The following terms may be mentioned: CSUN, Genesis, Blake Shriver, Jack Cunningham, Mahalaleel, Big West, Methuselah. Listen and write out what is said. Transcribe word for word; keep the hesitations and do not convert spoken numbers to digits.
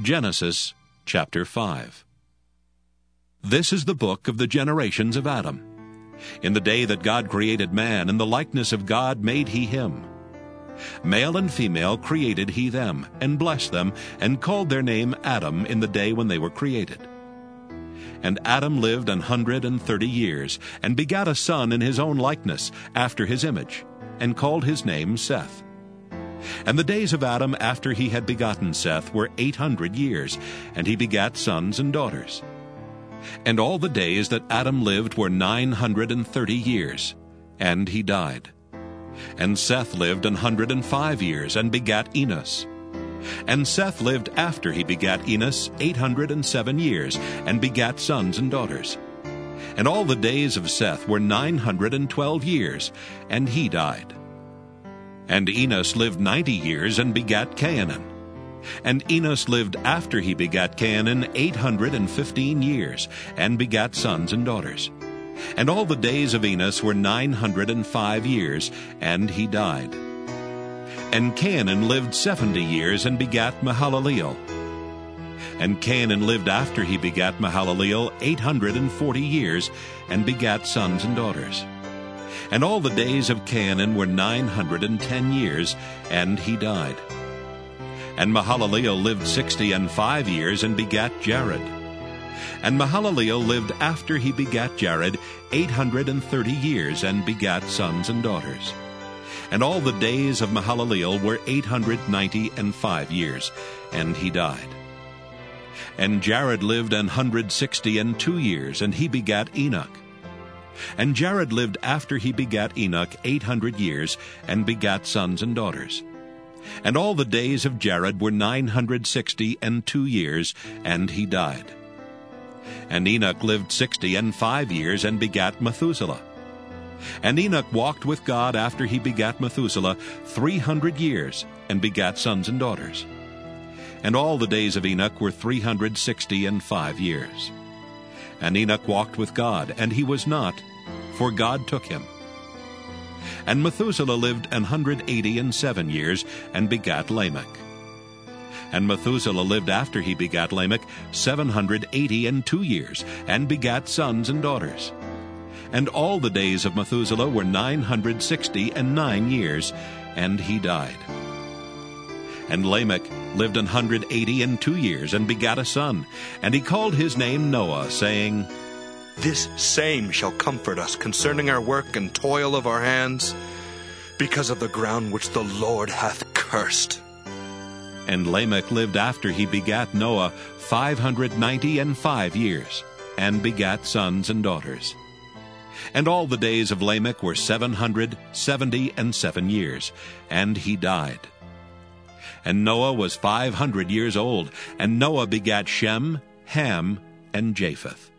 Genesis chapter five. This is the book of the generations of Adam. In the day that God created man, in the likeness of God made he him. Male and female created he them, and blessed them, and called their name Adam in the day when they were created. And Adam lived an hundred and thirty years, and begat a son in his own likeness, after his image, and called his name Seth. And the days of Adam after he had begotten Seth were eight hundred years, and he begat sons and daughters. And all the days that Adam lived were nine hundred and thirty years, and he died. And Seth lived an hundred and five years, and begat Enos. And Seth lived after he begat Enos eight hundred and seven years, and begat sons and daughters. And all the days of Seth were nine hundred and twelve years, and he died. And Enos lived ninety years, and begat Cainan. And Enos lived after he begat Cainan eight hundred and fifteen years, and begat sons and daughters. And all the days of Enos were nine hundred and five years, and he died. And Cainan lived seventy years, and begat Mahalaleel. And Cainan lived after he begat Mahalaleel eight hundred and forty years, and begat sons and daughters. And all the days of Cainan were nine hundred and ten years, and he died. And Mahalaleel lived sixty and five years, and begat Jared. And Mahalaleel lived after he begat Jared eight hundred and thirty years, and begat sons and daughters. And all the days of Mahalaleel were eight hundred ninety and five years, and he died. And Jared lived an hundred sixty and two years, and he begat Enoch. And Jared lived after he begat Enoch eight hundred years, and begat sons and daughters. And all the days of Jared were nine hundred sixty and two years, and he died. And Enoch lived sixty and five years, and begat Methuselah. And Enoch walked with God after he begat Methuselah three hundred years, and begat sons and daughters. And all the days of Enoch were three hundred sixty and five years. And Enoch walked with God, and he was not, for God took him. And Methuselah lived an hundred eighty and seven years, and begat Lamech. And Methuselah lived after he begat Lamech seven hundred eighty and two years, and begat sons and daughters. And all the days of Methuselah were nine hundred sixty and nine years, and he died. And Lamech lived an hundred eighty and two years, and begat a son, and he called his name Noah, saying, This same shall comfort us concerning our work and toil of our hands, because of the ground which the Lord hath cursed. And Lamech lived after he begat Noah five hundred ninety and five years, and begat sons and daughters. And all the days of Lamech were seven hundred seventy and seven years, and he died. And Noah was five hundred years old, and Noah begat Shem, Ham, and Japheth.